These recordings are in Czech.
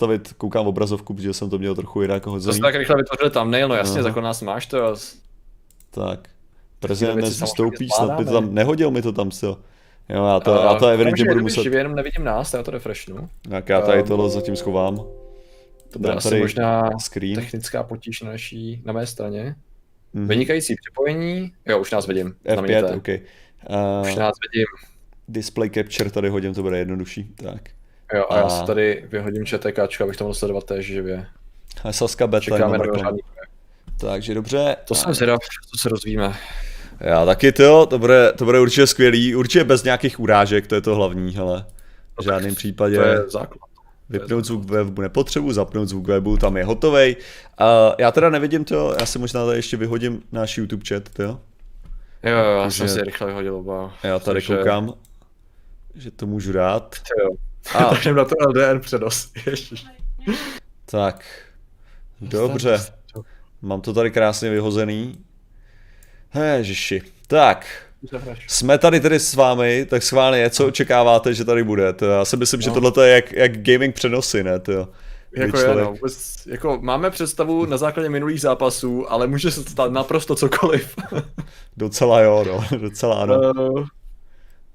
stavit, koukám obrazovku, protože jsem to měl trochu jinak hodzený. To jsi tak rychle vytvořil thumbnail, no jasně, za nás máš to. Tak, prezident stoupíš, snad by to tam nehodil mi to tam sil. Jo, já to evidentně budu muset. Živě, jenom nevidím nás, já to refreshnu. Tak já tady tohle zatím schovám. To bude asi možná screen. Technická potíž na mé straně. Mm-hmm. Vynikající připojení. Jo, už nás vidím. F5, OK. Už nás vidím. Display capture tady hodím, to bude jednodušší. Tak. Jo, a já se tady vyhodím ČTKčka, abych to mohl sledovat též živě. A Saska beta je na takže dobře. To jsem zvědav, to se rozvíme. Já taky to bude určitě skvělý, určitě bez nějakých urážek, to je to hlavní, hele. V žádném případě. To je základ. Vypnout zvuk webu nepotřebuji, zapnout zvuk webu, tam je hotovej. Já teda nevidím to, já si možná tady ještě vyhodím náš YouTube chat, to jo? Jo, já jsem si rychle vyhodil oba. Já tady koukám, že to můžu dát. Jo. A tak jdem na to LDN předos, ježiš. Tak, dobře. Mám to tady krásně vyhozený. Ježiši, tak. Jsme tady tedy s vámi, tak schválně, co očekáváte, že tady bude? To já si myslím, že tohle je jak gaming přenosy, ne? To jako, jako máme představu na základě minulých zápasů, ale může se stát naprosto cokoliv. Docela jo, no, docela ano.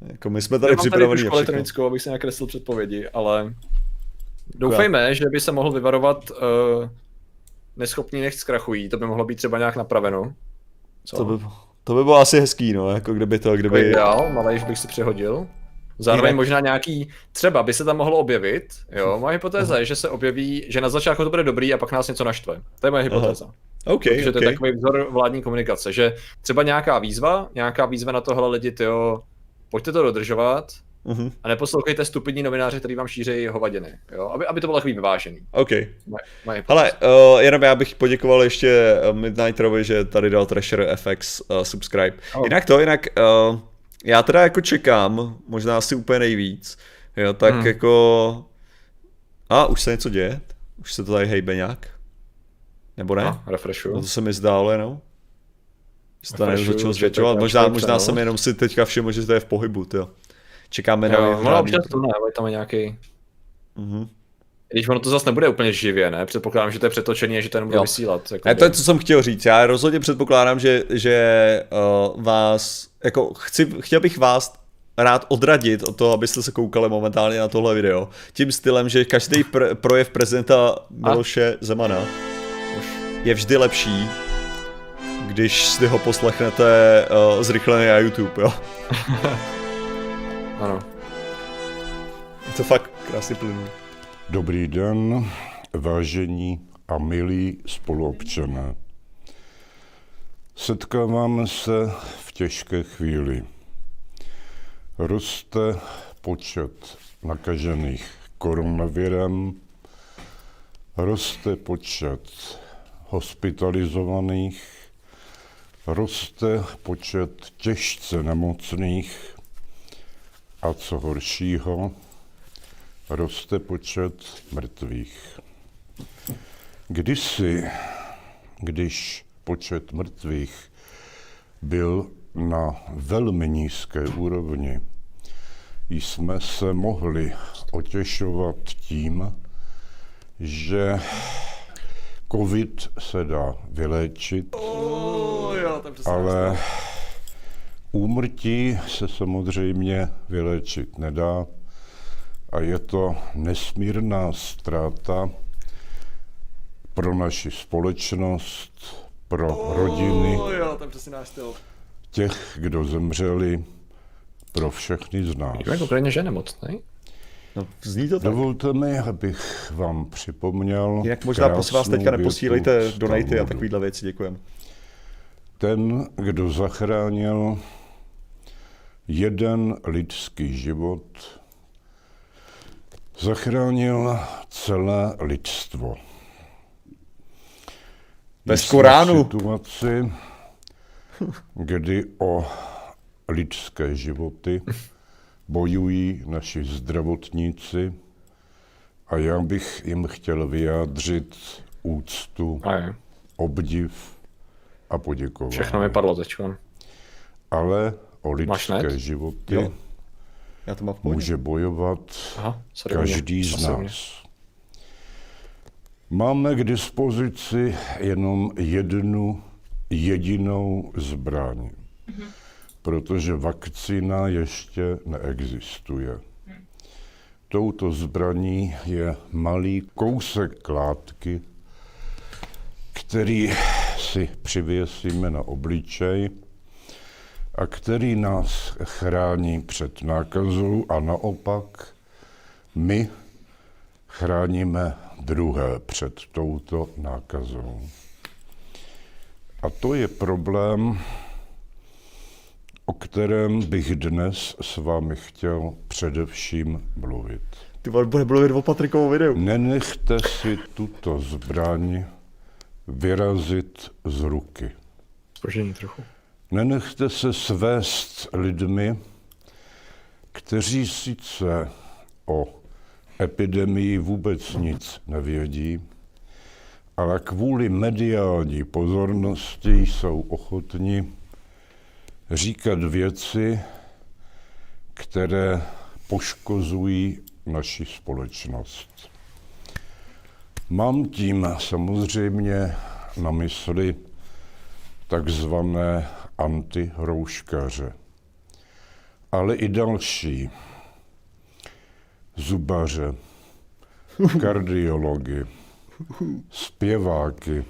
Jako my jsme tady připraveni na všechno. Elektronickou, abych si nakreslil předpovědi, ale doufejme, že by se mohl vyvarovat neschopní nechť zkrachují, to by mohlo být třeba nějak napraveno. Co? To by bylo asi hezký, no, jako kdyby... Ideál, malejš bych si přehodil. Zároveň možná nějaký, třeba by se tam mohlo objevit, jo, moje hypotéza je, že se objeví, že na začátku to bude dobrý a pak nás něco naštve. To je moje hypotéza. Protože to je takový vzor vládní komunikace, že třeba nějaká výzva na tohle lidi, tyjo, pojďte to dodržovat a neposlouchejte stupidní novináře, který vám šíří hovadiny, jo, aby to bylo takový vyvážený. OK. Hele, jenom já bych poděkoval ještě Midnightrovi, že tady dal Thrasher FX subscribe. Okay. Jinak já teda jako čekám, možná asi úplně nejvíc, jo, tak jako... A už se něco děje? Už se to tady hejbe nějak? Nebo ne? Refreshuju. No to se mi zdálo jenom. Možná jsem jenom si teďka všiml, že to je v pohybu, jo. Čekáme na jeho hlavní. Tam je nějaký. Když ono to zase nebude úplně živě, ne? Předpokládám, že to je přetočený a že to nebude vysílat. Jako to je, co jsem chtěl říct. Já rozhodně předpokládám, že vás, jako chtěl bych vás rád odradit od toho, abyste se koukali momentálně na tohle video. Tím stylem, že každý projev prezidenta Miloše Zemana je vždy lepší, když si ho poslechnete zrychleně na YouTube, jo? Ano. Je to fakt krásně plynulé. Dobrý den, vážení a milí spoluobčané. Setkáváme se v těžké chvíli. Roste počet nakažených koronavirem, roste počet hospitalizovaných, roste počet těžce nemocných, a co horšího, roste počet mrtvých. Kdysi, když počet mrtvých byl na velmi nízké úrovni, jsme se mohli otěšovat tím, že covid se dá vyléčit, ale úmrtí se samozřejmě vyléčit nedá a je to nesmírná ztráta pro naši společnost, pro rodiny, těch, kdo zemřeli, pro všechny z nás. Že nemocný? No, zní to tak. Dovolte mi, abych vám připomněl. Jak možná prosím vás teďka neposílejte donaty a takovýhle věci, děkujeme. Ten, kdo zachránil jeden lidský život, zachránil celé lidstvo. Bez Koránu. V situaci, kdy o lidské životy bojují naši zdravotníci a já bych jim chtěl vyjádřit úctu, obdiv a poděkování. Všechno mi padlo teďka. Ale o lidské životy může bojovat každý z nás. Máme k dispozici jenom jednu jedinou zbraň, protože vakcína ještě neexistuje. Touto zbraní je malý kousek látky, který si přivěsíme na obličej a který nás chrání před nákazou a naopak my chráníme druhé před touto nákazou. A to je problém, o kterém bych dnes s vámi chtěl především mluvit. Ty bude mluvit o Patrikovo videu. Nenechte si tuto zbraň vyrazit z ruky. Spožení trochu. Nenechte se svést lidmi, kteří sice o epidemii vůbec nic nevědí, ale kvůli mediální pozornosti jsou ochotni říkat věci, které poškozují naši společnost. Mám tím samozřejmě na mysli takzvané antirouškaře, ale i další zubaře, kardiology, zpěváky.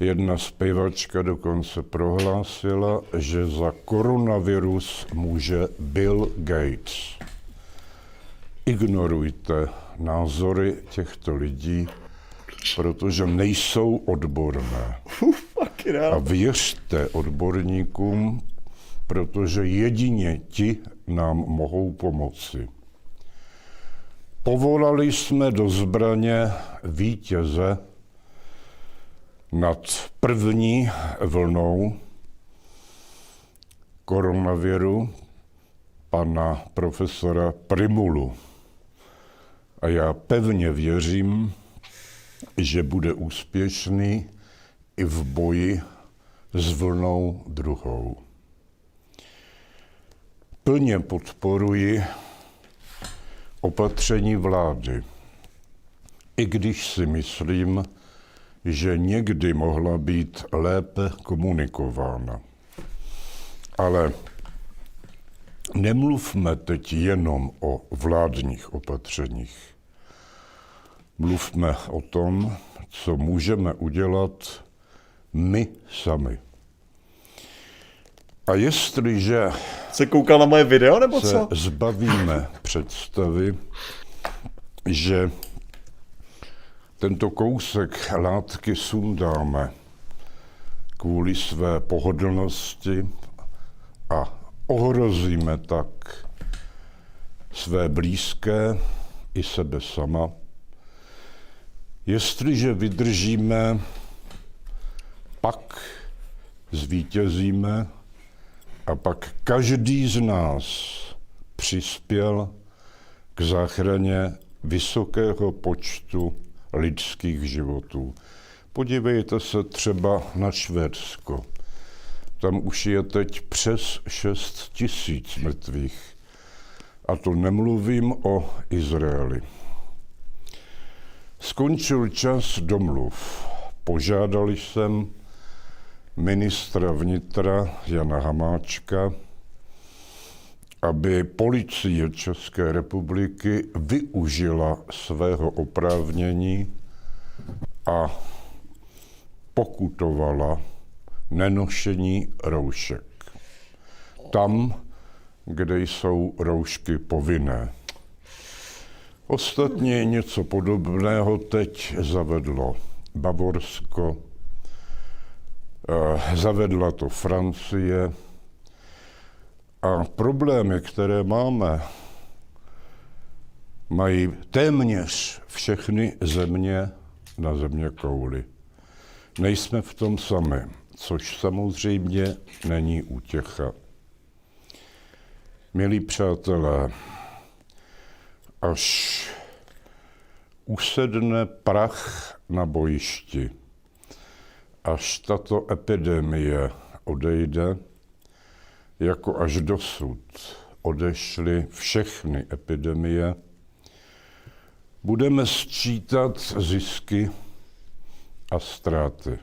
Jedna zpěvačka dokonce prohlásila, že za koronavirus může Bill Gates. Ignorujte názory těchto lidí, protože nejsou odborné. A věřte odborníkům, protože jedině ti nám mohou pomoci. Povolali jsme do zbraně vítěze nad první vlnou koronaviru, pana profesora Primulu. A já pevně věřím, že bude úspěšný i v boji s vlnou druhou. Plně podporuji opatření vlády, i když si myslím, že někdy mohla být lépe komunikována. Ale nemluvme teď jenom o vládních opatřeních. Mluvme o tom, co můžeme udělat my sami. A jestliže se koukal na moje video, nebo se co? Zbavíme představy, že tento kousek látky sundáme kvůli své pohodlnosti a ohrozíme tak své blízké i sebe sama. Jestliže vydržíme, pak zvítězíme a pak každý z nás přispěl k záchraně vysokého počtu lidských životů. Podívejte se třeba na Švédsko. Tam už je teď přes 6 000 mrtvých. A to nemluvím o Izraeli. Skončil čas domluv. Požádal jsem ministra vnitra Jana Hamáčka, aby policie České republiky využila svého oprávnění a pokutovala nenošení roušek tam, kde jsou roušky povinné. Ostatně něco podobného teď zavedlo Bavorsko, zavedla to Francie. A problémy, které máme, mají téměř všechny země na zeměkouli. Nejsme v tom sami, což samozřejmě není útěcha. Milí přátelé, až usedne prach na bojišti, až tato epidemie odejde, jako až dosud odešly všechny epidemie, budeme sčítat zisky a ztráty.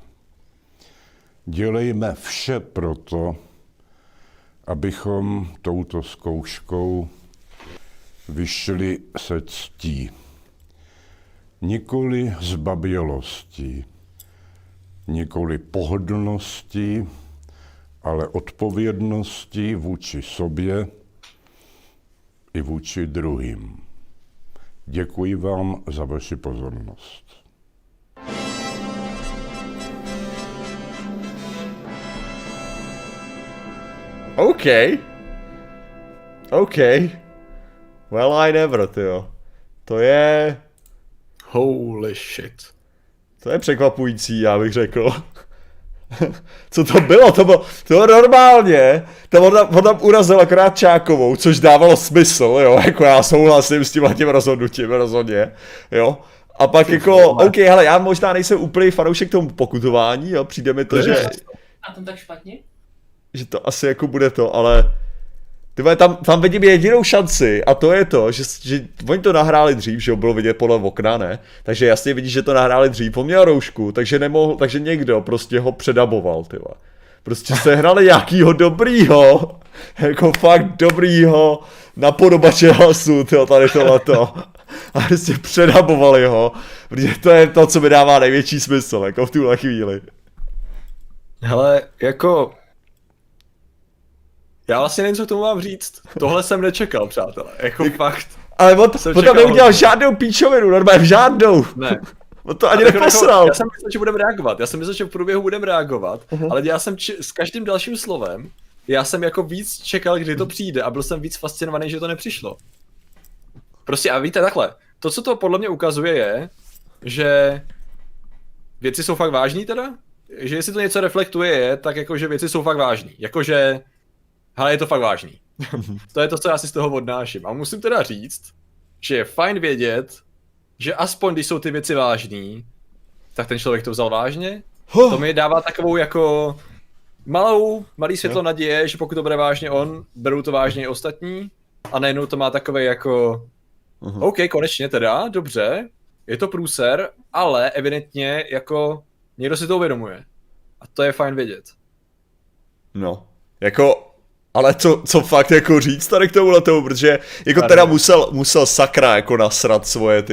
Dělejme vše proto, abychom touto zkouškou vyšli se ctí. Nikoli zbabělostí, nikoli pohodlností, ale odpovědností vůči sobě i vůči druhým. Děkuji vám za vaši pozornost. OK. Well, I never, tyjo. To je... Holy shit. To je překvapující, já bych řekl. Co to bylo? To bylo normálně. On tam urazil akorát Čákovou, což dávalo smysl, jo. Jako já souhlasím s tím rozhodnutím, rozhodně, jo. A pak jako, OK, hele, já možná nejsem úplný fanoušek tomu pokutování, jo. Přijde mi to, že... A tom tak špatně? Že to asi jako bude to, ale... Tyhle, tam vidím jedinou šanci a to je to, že oni to nahráli dřív, že jo, bylo vidět podle okna, ne? Takže jasně vidíš, že to nahráli dřív, on měl roušku, takže nemohl, takže někdo prostě ho předaboval, tyhle. Prostě sehrali nějakýho dobrýho, jako fakt dobrýho napodobače hlasu, tyhle, tady tohleto. A prostě předabovali ho, protože to je to, co mi dává největší smysl, jako v tuhle chvíli. Hele, jako... Já vlastně nevím, co tomu mám říct. Tohle jsem nečekal, přátelé. Jako fakt. Ale on tam neudělal žádnou píčovinu, normálně žádnou. Ne. On to ani neposral. Já jsem myslel, že budeme reagovat. Ale já jsem s každým dalším slovem, já jsem jako víc čekal, kdy to přijde a byl jsem víc fascinovaný, že to nepřišlo. Prostě a víte, takhle. To, co to podle mě ukazuje je, že věci jsou fakt vážný teda? Že jestli to něco reflektuje je, tak jako, že věci jsou fakt vážný. Jakože hele, je to fakt vážný. To je to, co já si z toho odnáším. A musím teda říct, že je fajn vědět, že aspoň když jsou ty věci vážný, tak ten člověk to vzal vážně. To mi dává takovou jako malý světlo naděje, že pokud to bude vážně on, berou to vážně i ostatní. A najednou to má takové jako, OK, konečně teda, dobře, je to průser, ale evidentně jako někdo si to uvědomuje. A to je fajn vědět. No, jako... Ale co fakt jako říct tady k tomuhletou, protože jako teda musel sakra jako nasrat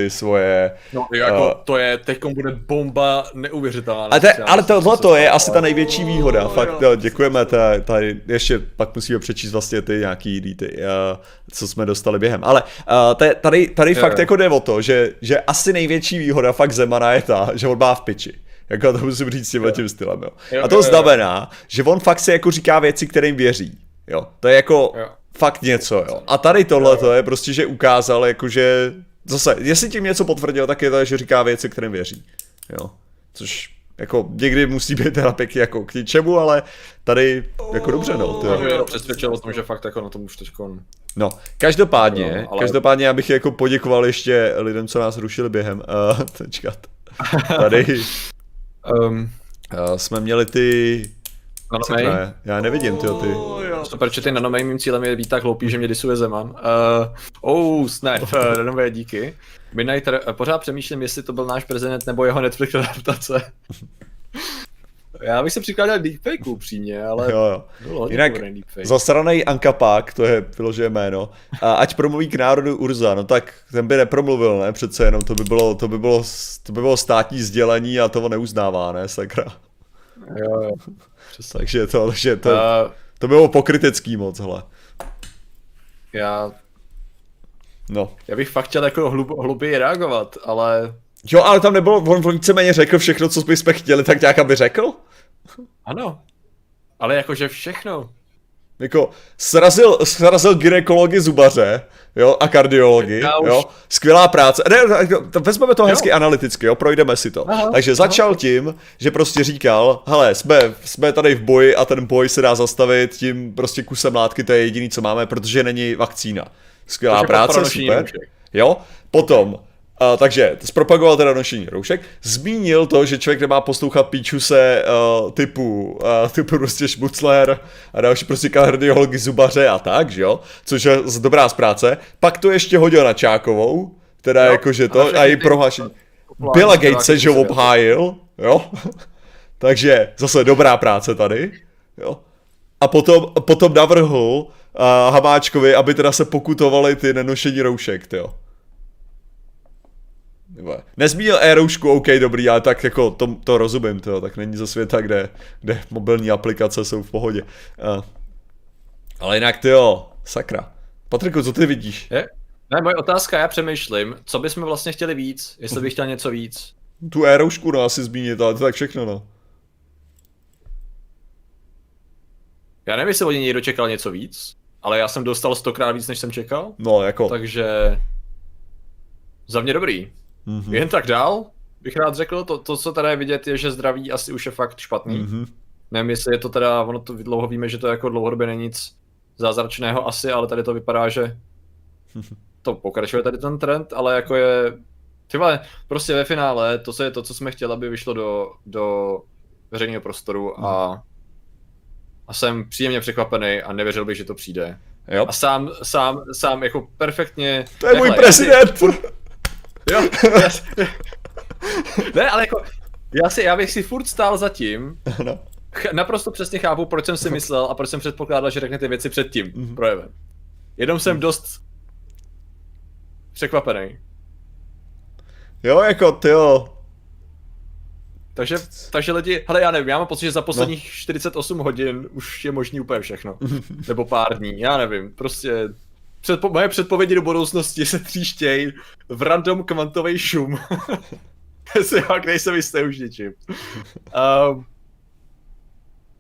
svoje... No jako to je, teďkom bude bomba neuvěřitelná. Ale tohleto je asi ta největší výhoda, fakt jo, děkujeme, tady ještě pak musíme přečíst vlastně ty nějaký detaily, co jsme dostali během, ale tady fakt jako jde o to, že asi největší výhoda fakt Zemana je ta, že on má v piči. Jako to musím říct tímhletím stylem, jo. A to znamená, že on fakt se jako říká věci, kterým věří. Jo, to je jako fakt něco, jo. A tady tohle to je prostě, že ukázal, jakože zase, jestli tím něco potvrdil, tak je to, že říká věci, kterým věří, jo. Což jako někdy musí být teda pěkně jako k ničemu, ale tady jako dobře, no. To přesvědčilo o tom, že fakt jako na tom už teďko... No, každopádně já bych jako poděkoval ještě lidem, co nás rušili během, tady jsme měli ty... Nanomej? Já nevidím ty. Super, že ty nanomej, mým cílem je být tak hloupý, že mě disuje Zeman. Nanomej, díky. Midnight, pořád přemýšlím, jestli to byl náš prezident nebo jeho Netflix adaptace. Já bych se přikládal deepfakeu upřímně, ale jo. Jinak zasranej Ankapák, to je vyložené jméno, a ať promluví k národu Urza, no tak ten by nepromluvil, ne? Přece jenom to by bylo státní sdělení a toho neuznává, ne? Sakra. Jo. Přesně. Takže to bylo pokrytecký moc, hele. Já bych fakt chtěl jako hlouběji reagovat, ale... Jo, ale tam nebylo, on víceméně řekl všechno, co jsme chtěli, tak nějak aby řekl? Ano, ale jakože všechno. Jako srazil gynekology, zubaře, jo, a kardiology, jo, skvělá práce, ne, vezmeme to hezky analyticky, jo, projdeme si to. Takže začal tím, že prostě říkal, hele, jsme tady v boji a ten boj se dá zastavit tím prostě kusem látky, to je jediný, co máme, protože není vakcína. Skvělá práce, super, jo, potom... takže zpropagoval teda nošení roušek, zmínil to, že člověk nemá poslouchat píčuse typu prostě šmucler a další prostě kardiology, zubaře a tak, že jo, což je dobrá zpráce. Pak to ještě hodil na Čákovou, Teda jo, jakože to, a její prohlášení. Bill Gates se, že obhájil, jo. Takže zase dobrá práce tady, jo. A potom navrhl Hamáčkovi, aby teda se pokutovali ty nenošení roušek, tyjo. Nezmínil e-roušku, OK, dobrý, ale tak jako to rozumím, tyjo, tak není ze světa, kde mobilní aplikace jsou v pohodě. Ale jinak, tyjo, sakra. Patriku, co ty vidíš? Ne, moje otázka, já přemýšlím, co bychom vlastně chtěli víc, jestli bych chtěl něco víc. Tu e-roušku, no, asi zmínit, ale to tak všechno, no. Já nevím, jestli od něj někdo čekal něco víc, ale já jsem dostal 100krát víc, než jsem čekal. No, jako. Takže... Za mě dobrý. Mm-hmm. Jen tak dál, bych rád řekl, to co tady je vidět, je, že zdraví asi už je fakt špatný. Mm-hmm. Nevím, jestli je to teda, ono to dlouho víme, že to jako dlouhodobě není nic zázračného asi, ale tady to vypadá, že... To pokračuje tady ten trend, ale jako je... Tyhle, prostě ve finále, to je to, co jsme chtěli, aby vyšlo do veřejného prostoru a jsem příjemně překvapený a nevěřil bych, že to přijde. Jo. A sám jako perfektně... To je můj prezident! Jo, ne, ale jako, já bych si furt stál za tím, no. Naprosto přesně chápu, proč jsem si myslel a proč jsem předpokládal, že řekne ty věci před tím projevem. Jenom jsem dost překvapený. Jo, jako tyjo. Takže lidi, hele, já nevím, já mám pocit, že za posledních 48 hodin už je možný úplně všechno. Nebo pár dní, já nevím, prostě... moje předpovědi do budoucnosti se tříštějí v random kvantový šum. Jestli fakt nejsem jistý už ničím.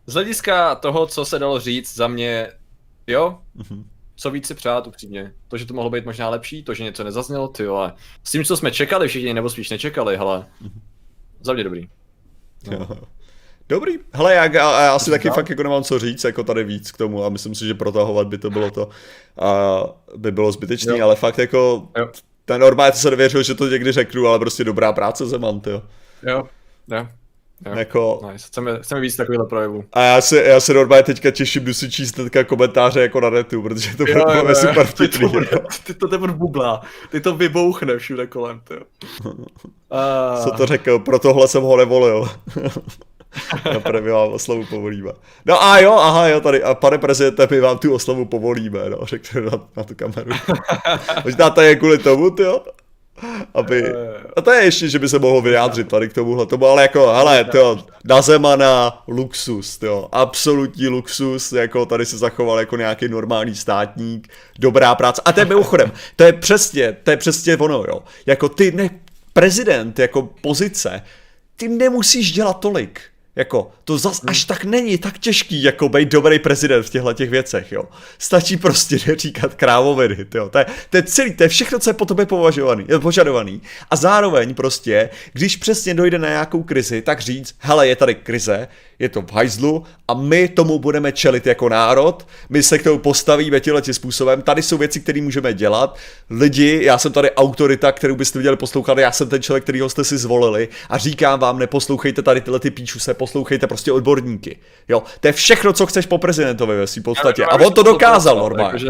Z hlediska toho, co se dalo říct, za mě, jo? Co víc si přát, upřímně. To, že to mohlo být možná lepší, to, že něco nezaznělo, ty vole. S tím, co jsme čekali všichni, nebo spíš nečekali, hele. Za mě dobrý. No. Dobrý. Hele, já asi taky fakt jako nemám co říct, jako tady víc k tomu a myslím si, že protahovat by to bylo to a by bylo zbytečný, jo. Ale fakt jako ten normálně se nevěřil, že to někdy řeknu, ale prostě dobrá práce Zeman, tyjo. Jo. Jako... Nice. Chceme víc takovýhle projevů. A já se normálně teďka těším, jdu si číst teďka komentáře jako na netu, protože to bude super vtipný. Ty to teprve bublá, ty to vybouchne všude kolem, tyjo. Co to řekl, pro tohle jsem ho nevolil. Na premila oslavu povolíme. No a jo, aha, jo, tady, a pane prezidente, my vám tu oslavu povolíme, no, řekne na tu kameru. Možná to je kvůli tomu, tyjo? Aby... A to je ještě, že by se mohlo vyjádřit tady k tomuhle tomu, ale jako, hele, tyjo, na Zemana luxus, tyjo, absolutní luxus, jako tady se zachoval jako nějaký normální státník, dobrá práce, a to je mimochodem, to je přesně ono, jo, jako ty, ne, prezident, jako pozice, ty nemusíš dělat tolik. Jako, to zas až tak není tak těžký, jako být dobrý prezident v těchto těch věcech, jo. Stačí prostě neříkat krávoviny, jo. To je celý, to je všechno, co je po tobě požadovaný. A zároveň prostě, když přesně dojde na nějakou krizi, tak říct, hele, je tady krize, je to v hajzlu a my tomu budeme čelit jako národ, my se k tomu postavíme tímhle způsobem, tady jsou věci, které můžeme dělat, lidi, já jsem tady autorita, kterou byste viděli poslouchat, já jsem ten člověk, kterýho jste si zvolili a říkám vám, neposlouchejte tady tyhle ty píčuse, poslouchejte prostě odborníky, jo, to je všechno, co chceš po prezidentovi ve svým podstatě a on to dokázal normálně. Takže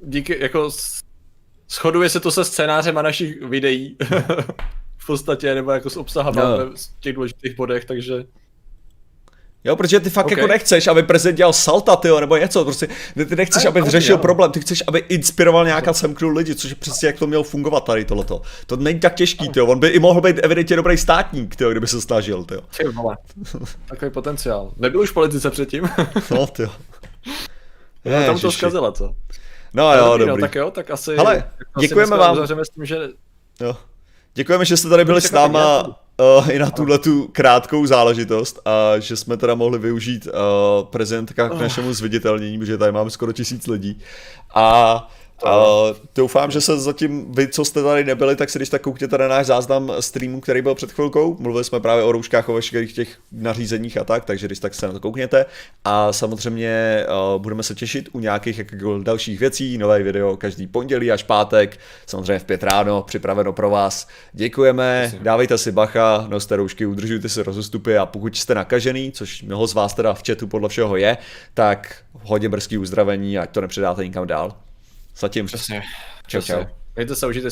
díky, jako shoduje se to se scénářem a našich videí v podstatě, nebo jako s obsahem v těch důležitých bodech, takže... Jo, protože ty fakt jako nechceš, aby prezident dělal salta, tyjo, nebo něco, prostě, ty nechceš, aby řešil problém, ty chceš, aby inspiroval nějaká semknul lidi, což je přesně jak to mělo fungovat tady tohleto. To není tak těžký, tyjo, on by i mohl být evidentně dobrý státník, tyjo, kdyby se snažil, tyjo. Ty vole, takový potenciál. Nebyl už v politice předtím? No, tyjo. No, tam to zkazila, co? No jo, dobrý. No, tak jo, tak asi... Hele, děkujeme vám. S tím, že... Jo. Děkujeme, že jste tady byli s náma i na tuhletu krátkou záležitost a že jsme teda mohli využít prezidentka k našemu zviditelnění, protože tady máme skoro 1000 lidí. A doufám, že se zatím vy, co jste tady nebyli, tak se když tak koukněte na náš záznam streamu, který byl před chvilkou. Mluvili jsme právě o rouškách, o veškerých těch nařízeních a tak, takže když tak se na to koukněte. A samozřejmě budeme se těšit u nějakých dalších věcí, nové video každý pondělí až pátek, samozřejmě v 5 ráno, připraveno pro vás. Děkujeme, dávejte si bacha, noste roušky, udržujte si rozestupy a pokud jste nakažený, což mnoho z vás teda v chatu podle všeho je, tak hodně brzký uzdravení, ať to nepředáte nikam dál. Zatím. Přesně. Čau. Mějte se, užijte si.